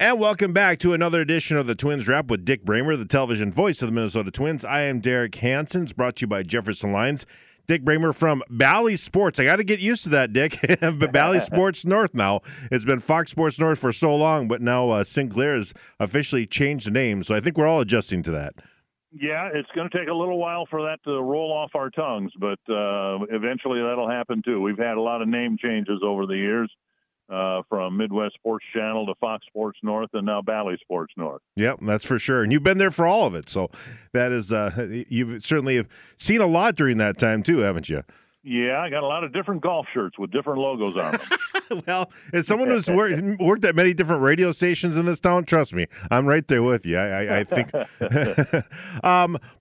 And welcome back to another edition of the Twins Wrap with Dick Bramer, the television voice of the Minnesota Twins. I am Derek Hanson. It's brought to you by Jefferson Lions. Dick Bramer from Bally Sports. I got to get used to that, Dick. But Bally Sports North now. It's been Fox Sports North for so long, but now Sinclair has officially changed the name. So I think we're all adjusting to that. Yeah, it's going to take a little while for that to roll off our tongues, but eventually that'll happen too. We've had a lot of name changes over the years. From Midwest Sports Channel to Fox Sports North and now Bally Sports North. Yep, that's for sure. And you've been there for all of it. So that is, you've certainly have seen a lot during that time too, haven't you? Yeah, I got a lot of different golf shirts with different logos on them. Well, as someone who's worked at many different radio stations in this town, trust me, I'm right there with you. I think,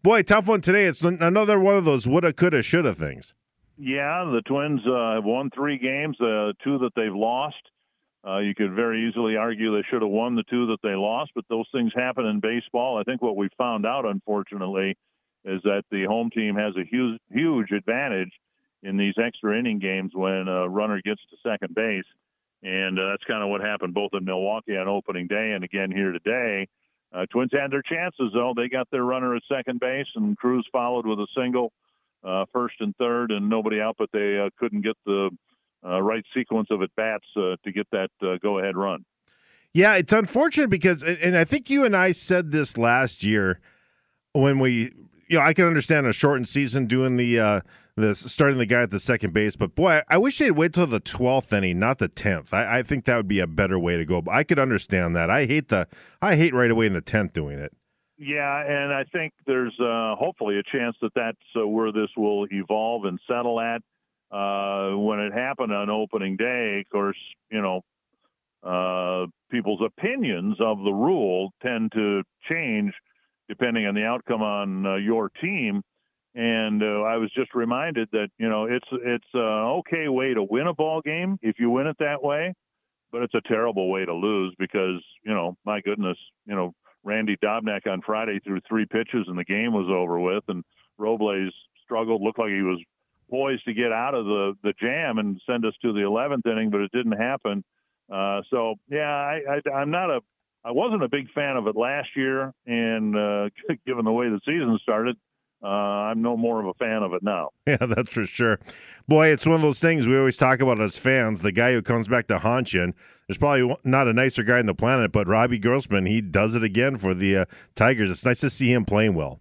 boy, tough one today. It's another one of those woulda, coulda, shoulda things. Yeah, the Twins have won 3 games, two that they've lost. You could very easily argue they should have won the 2 that they lost, but those things happen in baseball. I think what we found out, unfortunately, is that the home team has a huge, huge advantage in these extra inning games when a runner gets to second base, and that's kind of what happened both in Milwaukee on opening day and again here today. Twins had their chances, though. They got their runner at second base, and Cruz followed with a single. First and third, and nobody out, but they couldn't get the right sequence of at-bats to get that go-ahead run. Yeah, it's unfortunate because, and I think you and I said this last year when we, you know, I can understand a shortened season doing the starting the guy at the second base, but boy, I wish they'd wait till the 12th inning, not the 10th. I think that would be a better way to go. But I could understand that. I hate right away in the 10th doing it. Yeah, and I think there's hopefully a chance that that's where this will evolve and settle at. When it happened on opening day, of course, you know, people's opinions of the rule tend to change depending on the outcome on your team. And I was just reminded that, you know, it's an okay way to win a ball game if you win it that way, but it's a terrible way to lose because, you know, my goodness, you know, Randy Dobnak on Friday threw 3 pitches and the game was over with, and Robles struggled, looked like he was poised to get out of the jam and send us to the 11th inning, but it didn't happen. So, yeah, I wasn't a big fan of it last year, and given the way the season started, I'm no more of a fan of it now. Yeah, that's for sure. Boy, it's one of those things we always talk about as fans, the guy who comes back to haunt you. And there's probably not a nicer guy on the planet, but Robbie Grossman, he does it again for the Tigers. It's nice to see him playing well.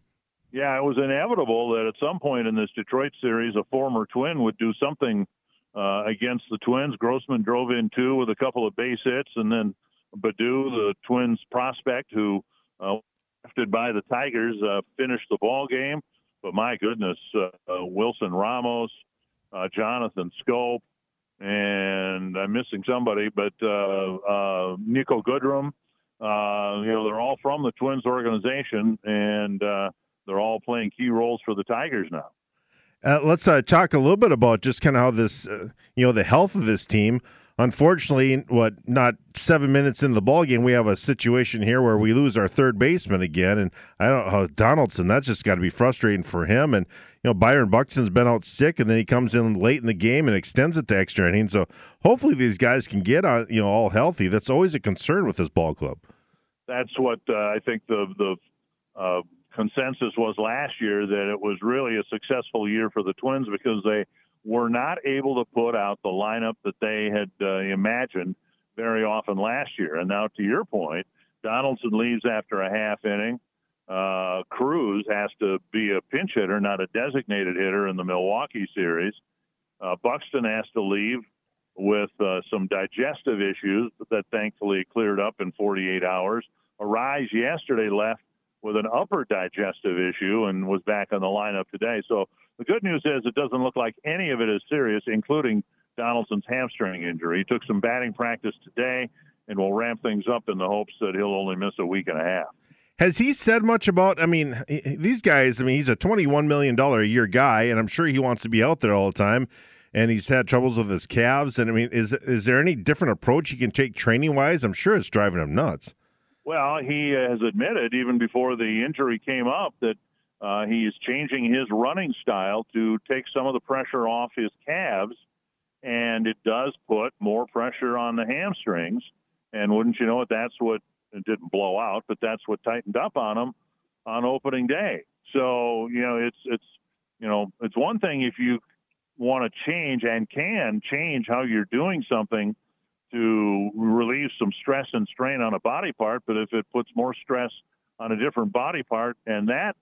Yeah, it was inevitable that at some point in this Detroit series, a former Twin would do something against the Twins. Grossman drove in 2 with a couple of base hits, and then Badu, the Twins prospect who by the Tigers, finished the ball game. But my goodness, Wilson Ramos, Jonathan Scope, and I'm missing somebody, but Nico Goodrum, you know, they're all from the Twins organization, and they're all playing key roles for the Tigers now. Let's talk a little bit about just kind of how this, you know, the health of this team. Unfortunately, not 7 minutes into the ballgame, we have a situation here where we lose our third baseman again. And I don't know, Donaldson, that's just got to be frustrating for him. And, you know, Byron Buxton's been out sick, and then he comes in late in the game and extends it to extra innings. So hopefully these guys can get on, you know, all healthy. That's always a concern with this ball club. That's what I think the consensus was last year, that it was really a successful year for the Twins because they were not able to put out the lineup that they had imagined very often last year. And now, to your point, Donaldson leaves after a half inning. Cruz has to be a pinch hitter, not a designated hitter in the Milwaukee series. Buxton has to leave with some digestive issues that thankfully cleared up in 48 hours. Arraez yesterday left with an upper digestive issue and was back on the lineup today. So the good news is it doesn't look like any of it is serious, including Donaldson's hamstring injury. He took some batting practice today and will ramp things up in the hopes that he'll only miss a week and a half. Has he said much about, I mean, these guys, I mean, he's a $21 million a year guy, and I'm sure he wants to be out there all the time, and he's had troubles with his calves. And, I mean, is there any different approach he can take training-wise? I'm sure it's driving him nuts. Well, he has admitted even before the injury came up that he is changing his running style to take some of the pressure off his calves, and it does put more pressure on the hamstrings. And wouldn't you know it, that's what it didn't blow out, but that's what tightened up on them on opening day. So, you know, it's one thing if you want to change and can change how you're doing something to relieve some stress and strain on a body part, but if it puts more stress on a different body part and that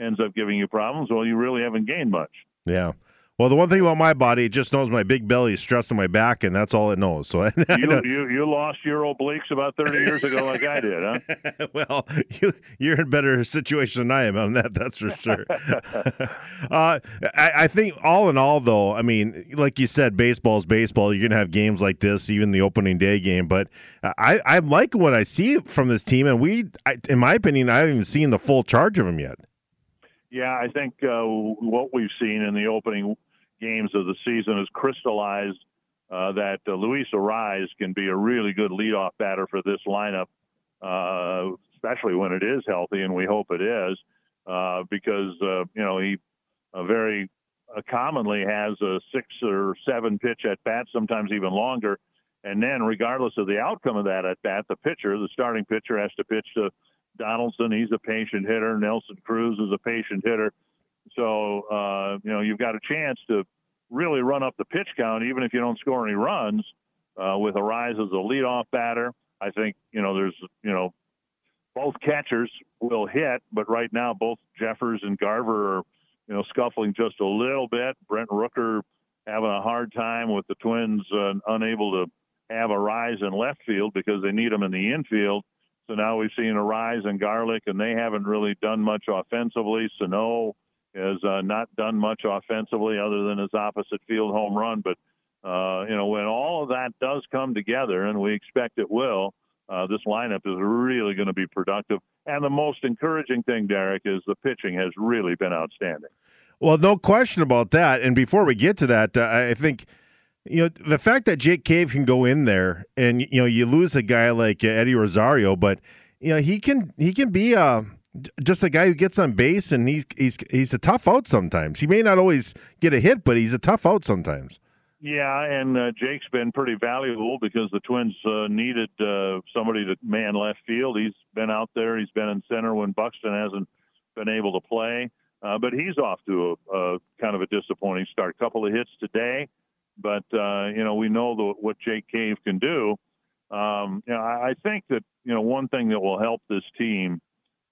ends up giving you problems, well, you really haven't gained much. Yeah. Well, the one thing about my body, it just knows my big belly is stressing my back, and that's all it knows. So you lost your obliques about 30 years ago like I did, huh? Well, you're in a better situation than I am on that, that's for sure. I think all in all, though, I mean, like you said, baseball is baseball. You're going to have games like this, even the opening day game. But I like what I see from this team, and in my opinion, I haven't even seen the full charge of them yet. Yeah, I think what we've seen in the opening games of the season has crystallized that Luis Arraez can be a really good leadoff batter for this lineup, especially when it is healthy, and we hope it is, because you know, he very commonly has a 6 or 7 pitch at bat, sometimes even longer, and then regardless of the outcome of that at bat, the starting pitcher has to pitch to Donaldson. He's a patient hitter. Nelson Cruz is a patient hitter. So, you know, you've got a chance to really run up the pitch count, even if you don't score any runs, with Arraez as a leadoff batter. I think, you know, both catchers will hit, but right now both Jeffers and Garver are, you know, scuffling just a little bit. Brent Rooker having a hard time with the Twins, unable to have Arraez in left field because they need him in the infield. So now we've seen Arraez and Garlick, and they haven't really done much offensively. Sano has not done much offensively other than his opposite field home run. But, you know, when all of that does come together, and we expect it will, this lineup is really going to be productive. And the most encouraging thing, Derek, is the pitching has really been outstanding. Well, no question about that. And before we get to that, I think – you know, the fact that Jake Cave can go in there and, you know, you lose a guy like Eddie Rosario, but, you know, he can be just a guy who gets on base, and he's a tough out sometimes. He may not always get a hit, but he's a tough out sometimes. Yeah, and Jake's been pretty valuable because the Twins needed somebody to man left field. He's been out there. He's been in center when Buxton hasn't been able to play. But he's off to a kind of a disappointing start. Couple of hits today. But, you know, we know what Jake Cave can do. You know, I think that, you know, one thing that will help this team,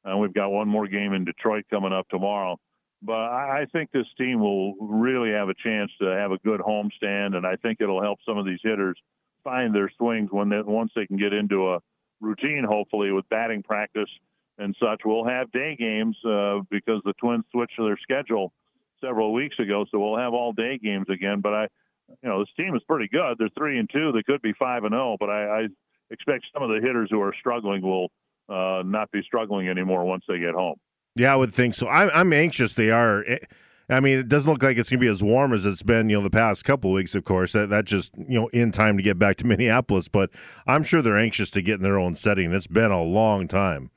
and we've got one more game in Detroit coming up tomorrow, but I think this team will really have a chance to have a good homestand, and I think it'll help some of these hitters find their swings once they can get into a routine, hopefully, with batting practice and such. We'll have day games because the Twins switched their schedule several weeks ago, so we'll have all day games again. But you know, this team is pretty good. They're 3-2. They could be 5-0, but I expect some of the hitters who are struggling will not be struggling anymore once they get home. Yeah, I would think so. I'm anxious they are. I mean, it doesn't look like it's going to be as warm as it's been, you know, the past couple of weeks, of course. That just, you know, in time to get back to Minneapolis, but I'm sure they're anxious to get in their own setting. It's been a long time.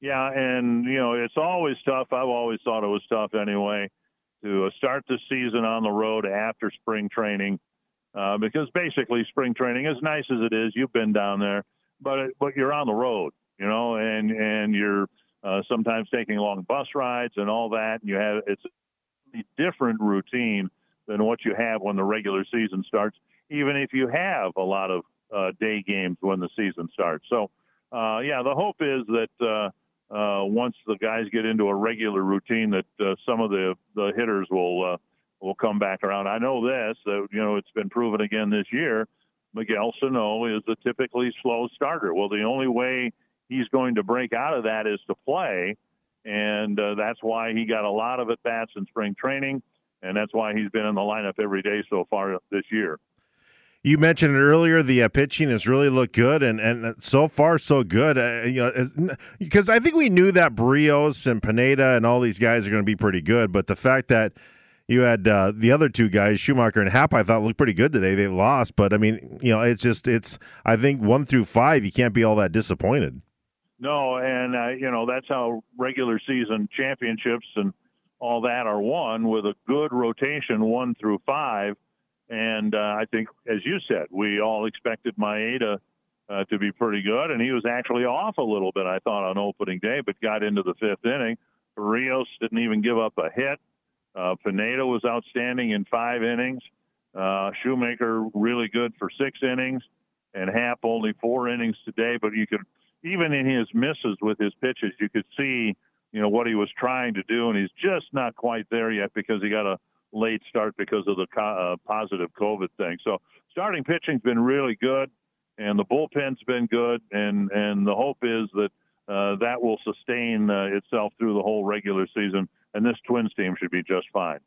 Yeah, and, you know, it's always tough. I've always thought it was tough anyway, to start the season on the road after spring training, because basically spring training, as nice as it is, you've been down there, but you're on the road, you know, and you're sometimes taking long bus rides and all that. And it's a different routine than what you have when the regular season starts, even if you have a lot of day games when the season starts. So, yeah, the hope is that once the guys get into a regular routine, that some of the hitters will come back around. I know this, that, you know, it's been proven again this year. Miguel Sano is a typically slow starter. Well, the only way he's going to break out of that is to play, and that's why he got a lot of at-bats in spring training, and that's why he's been in the lineup every day so far this year. You mentioned earlier the pitching has really looked good, and so far so good. Because I think we knew that Barrios and Pineda and all these guys are going to be pretty good, but the fact that you had the other two guys, Shoemaker and Happ, I thought looked pretty good today. They lost, but I mean, you know, it's I think 1 through 5, you can't be all that disappointed. No, and you know, that's how regular season championships and all that are won, with a good rotation 1 through 5. And I think, as you said, we all expected Maeda to be pretty good, and he was actually off a little bit, I thought, on opening day, but got into the fifth inning. Barrios didn't even give up a hit. Pineda was outstanding in 5 innings. Shoemaker really good for 6 innings, and Happ only 4 innings today. But you could, even in his misses with his pitches, you could see, you know, what he was trying to do, and he's just not quite there yet because he got a late start because of the positive COVID thing. So starting pitching's been really good, and the bullpen's been good, and the hope is that that will sustain itself through the whole regular season, and this Twins team should be just fine.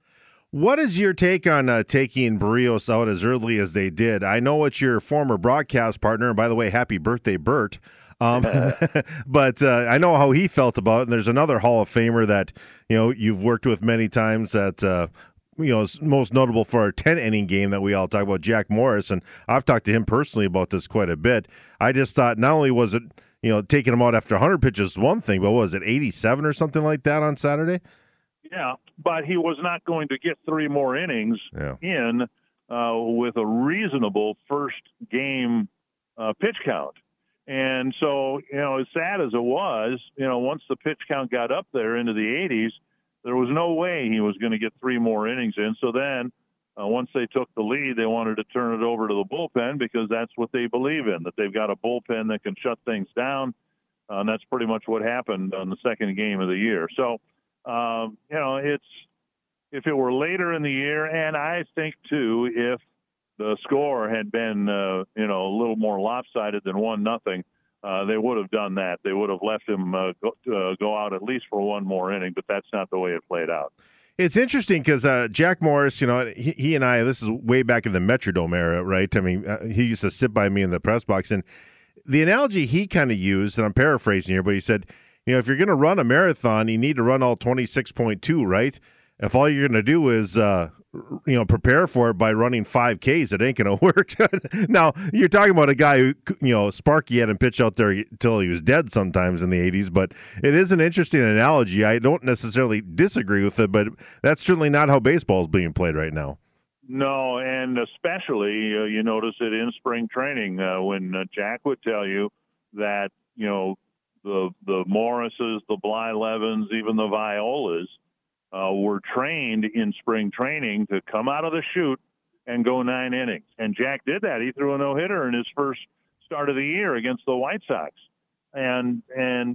What is your take on taking Barrios out as early as they did? I know it's your former broadcast partner, and by the way, happy birthday, Bert. But I know how he felt about it, and there's another Hall of Famer that, you know, you've worked with many times that you know, is most notable for our 10-inning game that we all talk about, Jack Morris, and I've talked to him personally about this quite a bit. I just thought not only was it, you know, taking him out after 100 pitches is one thing, but what was it, 87 or something like that on Saturday? Yeah, but he was not going to get 3 more innings in with a reasonable first game pitch count. And so, you know, as sad as it was, you know, once the pitch count got up there into the 80s, there was no way he was going to get 3 more innings in. So then once they took the lead, they wanted to turn it over to the bullpen because that's what they believe in, that they've got a bullpen that can shut things down. And that's pretty much what happened on the second game of the year. So, you know, it's, if it were later in the year, and I think, too, if the score had been, you know, a little more lopsided than 1-0. They would have done that. They would have left him go out at least for 1 more inning, but that's not the way it played out. It's interesting because Jack Morris, you know, he and I, this is way back in the Metrodome era, right? I mean, he used to sit by me in the press box, and the analogy he kind of used, and I'm paraphrasing here, but he said, you know, if you're going to run a marathon, you need to run all 26.2, right? If all you're going to do is you know, prepare for it by running 5Ks, it ain't going to work. Now, you're talking about a guy who, you know, Sparky had him pitch out there until he was dead sometimes in the 80s, but it is an interesting analogy. I don't necessarily disagree with it, but that's certainly not how baseball is being played right now. No, and especially you notice it in spring training when Jack would tell you that, you know, the Morrises, the Bly-Levins, even the Violas, were trained in spring training to come out of the chute and go 9 innings. And Jack did that. He threw a no-hitter in his first start of the year against the White Sox. And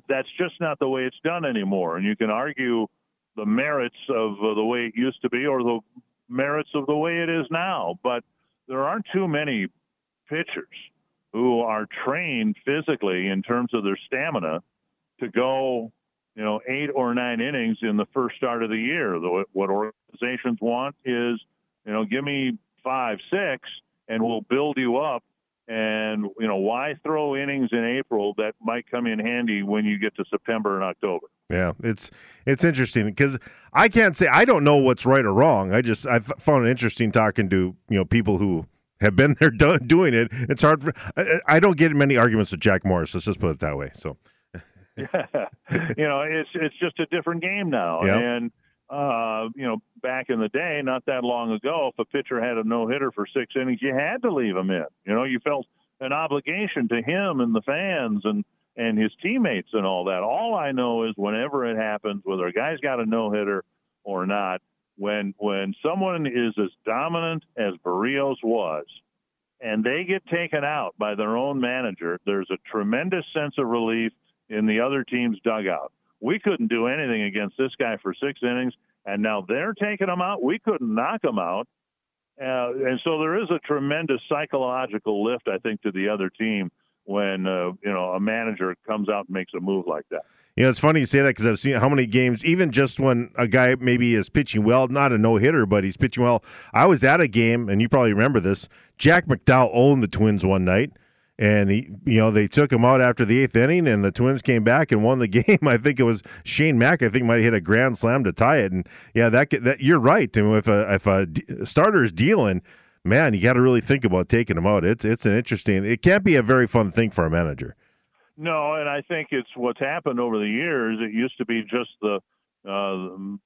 that's just not the way it's done anymore. And you can argue the merits of the way it used to be or the merits of the way it is now. But there aren't too many pitchers who are trained physically in terms of their stamina to go, you know, 8 or 9 innings in the first start of the year. What organizations want is, you know, give me 5, 6, and we'll build you up. And, you know, why throw innings in April that might come in handy when you get to September and October? Yeah, it's interesting because I can't say I don't know what's right or wrong. I found it interesting talking to, you know, people who have been there doing it. It's hard. I don't get many arguments with Jack Morris. Let's just put it that way. So. You know, it's just a different game now. Yep. And, you know, back in the day, not that long ago, if a pitcher had a no-hitter for 6 innings, you had to leave him in. You know, you felt an obligation to him and the fans and his teammates and all that. All I know is whenever it happens, whether a guy's got a no-hitter or not, when someone is as dominant as Barrios was and they get taken out by their own manager, there's a tremendous sense of relief in the other team's dugout. We couldn't do anything against this guy for 6 innings, and now they're taking him out. We couldn't knock him out. And so there is a tremendous psychological lift, I think, to the other team when, you know, a manager comes out and makes a move like that. You know, it's funny you say that because I've seen how many games, even just when a guy maybe is pitching well, not a no-hitter, but he's pitching well. I was at a game, and you probably remember this, Jack McDowell owned the Twins one night. And he, you know, they took him out after the 8th inning, and the Twins came back and won the game. I think it was Shane Mack. I think might have hit a grand slam to tie it. And yeah, that you're right. I mean, if a starter is dealing, man, you got to really think about taking him out. It's an interesting. It can't be a very fun thing for a manager. No, and I think it's what's happened over the years. It used to be just the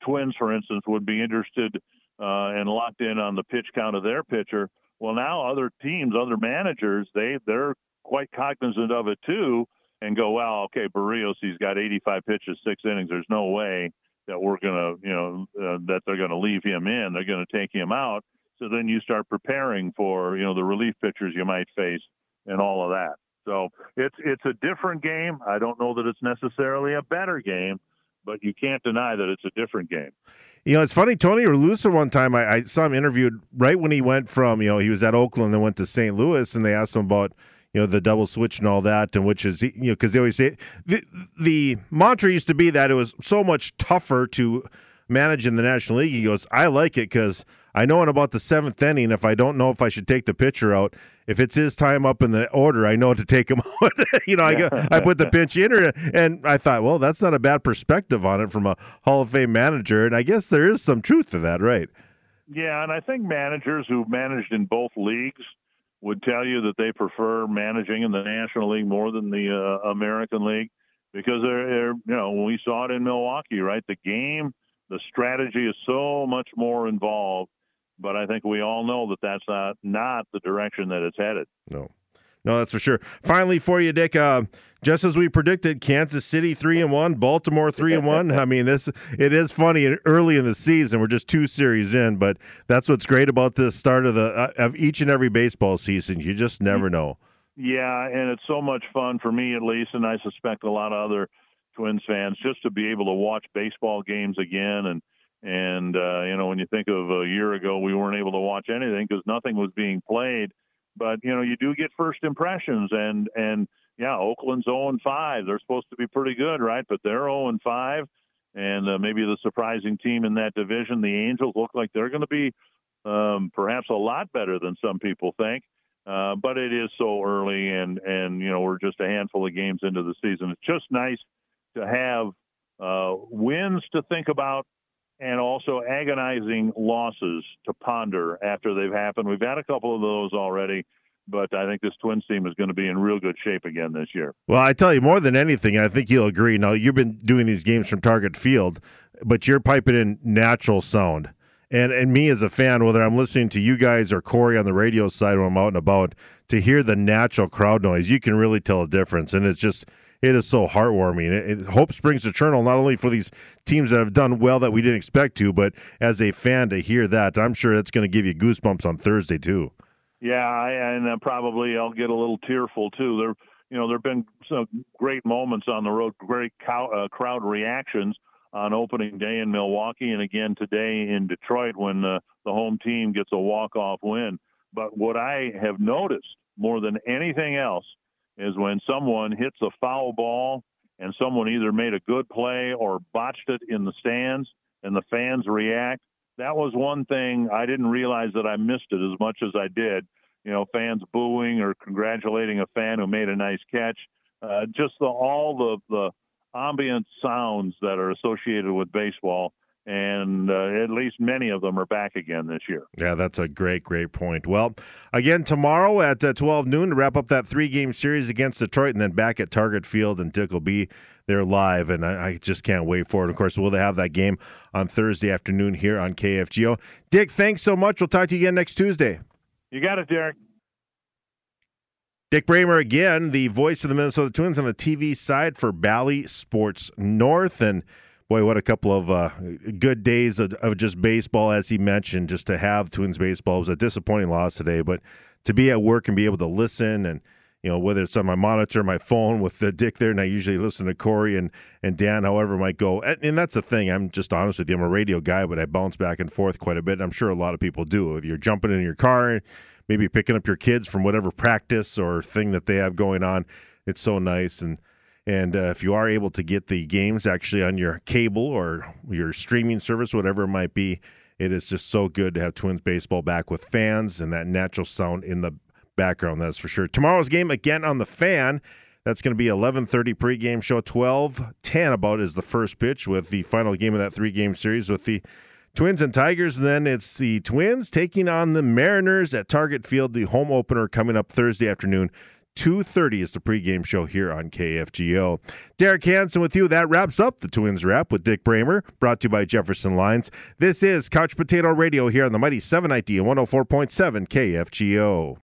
Twins, for instance, would be interested and locked in on the pitch count of their pitcher. Well, now other teams, other managers, they're quite cognizant of it too and go, well, okay, Barrios, he's got 85 pitches, 6 innings. There's no way that we're going to, that they're going to leave him in. They're going to take him out. So then you start preparing for, the relief pitchers you might face and all of that. So it's a different game. I don't know that it's necessarily a better game, but you can't deny that it's a different game. It's funny, Tony Urlusa one time, I saw him interviewed right when he went from, he was at Oakland, then went to St. Louis, and they asked him about, the double switch and all that, and which is, because they always say the mantra used to be that it was so much tougher to manage in the National League. He goes, I like it because I know in about the 7th inning, if I don't know if I should take the pitcher out, if it's his time up in the order, I know to take him out. I put the pinch hitter, and I thought, well, that's not a bad perspective on it from a Hall of Fame manager, and I guess there is some truth to that, right? Yeah, and I think managers who've managed in both leagues would tell you that they prefer managing in the National League more than the American League because they're we saw it in Milwaukee, right? The game, the strategy is so much more involved. But I think we all know that that's not the direction that it's headed. No, that's for sure. Finally, for you, Dick, just as we predicted, Kansas City 3-1, Baltimore 3-1. I mean, it is funny. Early in the season, we're just 2 series in, but that's what's great about the start of of each and every baseball season. You just never know. Yeah, and it's so much fun for me, at least, and I suspect a lot of other Twins fans, just to be able to watch baseball games again. And when you think of a year ago, we weren't able to watch anything because nothing was being played. But, you do get first impressions. And Oakland's 0-5. They're supposed to be pretty good, right? But they're 0-5. And maybe the surprising team in that division, the Angels, look like they're going to be perhaps a lot better than some people think. But it is so early, and we're just a handful of games into the season. It's just nice to have wins to think about, and also agonizing losses to ponder after they've happened. We've had a couple of those already, but I think this Twins team is going to be in real good shape again this year. Well, I tell you, more than anything, I think you'll agree. Now, you've been doing these games from Target Field, but you're piping in natural sound. And me as a fan, whether I'm listening to you guys or Corey on the radio side when I'm out and about, to hear the natural crowd noise, you can really tell a difference. And it's just... it is so heartwarming. Hope springs eternal, not only for these teams that have done well that we didn't expect to, but as a fan to hear that, I'm sure that's going to give you goosebumps on Thursday too. Yeah, and probably I'll get a little tearful too. There have been some great moments on the road, great crowd reactions on opening day in Milwaukee, and again today in Detroit when the home team gets a walk-off win. But what I have noticed more than anything else is when someone hits a foul ball and someone either made a good play or botched it in the stands and the fans react. That was one thing I didn't realize that I missed it as much as I did. Fans booing or congratulating a fan who made a nice catch. Just all the ambient sounds that are associated with baseball. And at least many of them are back again this year. Yeah, that's a great, great point. Well, again, tomorrow at 12 noon to wrap up that 3-game series against Detroit, and then back at Target Field, and Dick will be there live, and I just can't wait for it. Of course, will they have that game on Thursday afternoon here on KFGO. Dick, thanks so much. We'll talk to you again next Tuesday. You got it, Derek. Dick Bramer again, the voice of the Minnesota Twins on the TV side for Bally Sports North, and boy, what a couple of good days of just baseball, as he mentioned, just to have Twins baseball. It was a disappointing loss today, but to be at work and be able to listen and, whether it's on my monitor, my phone with Dick there, and I usually listen to Corey and Dan, however it might go. And that's the thing. I'm just honest with you. I'm a radio guy, but I bounce back and forth quite a bit, and I'm sure a lot of people do. If you're jumping in your car, maybe picking up your kids from whatever practice or thing that they have going on, it's so nice. And if you are able to get the games actually on your cable or your streaming service, whatever it might be, it is just so good to have Twins baseball back with fans and that natural sound in the background, that's for sure. Tomorrow's game, again, on the Fan. That's going to be 11:30 pregame show, 12:10 about is the first pitch with the final game of that 3-game series with the Twins and Tigers. And then it's the Twins taking on the Mariners at Target Field, the home opener coming up Thursday afternoon. 2:30 is the pregame show here on KFGO. Derek Hanson with you. That wraps up the Twins Wrap with Dick Bramer, brought to you by Jefferson Lions. This is Couch Potato Radio here on the mighty 790 and 104.7 KFGO.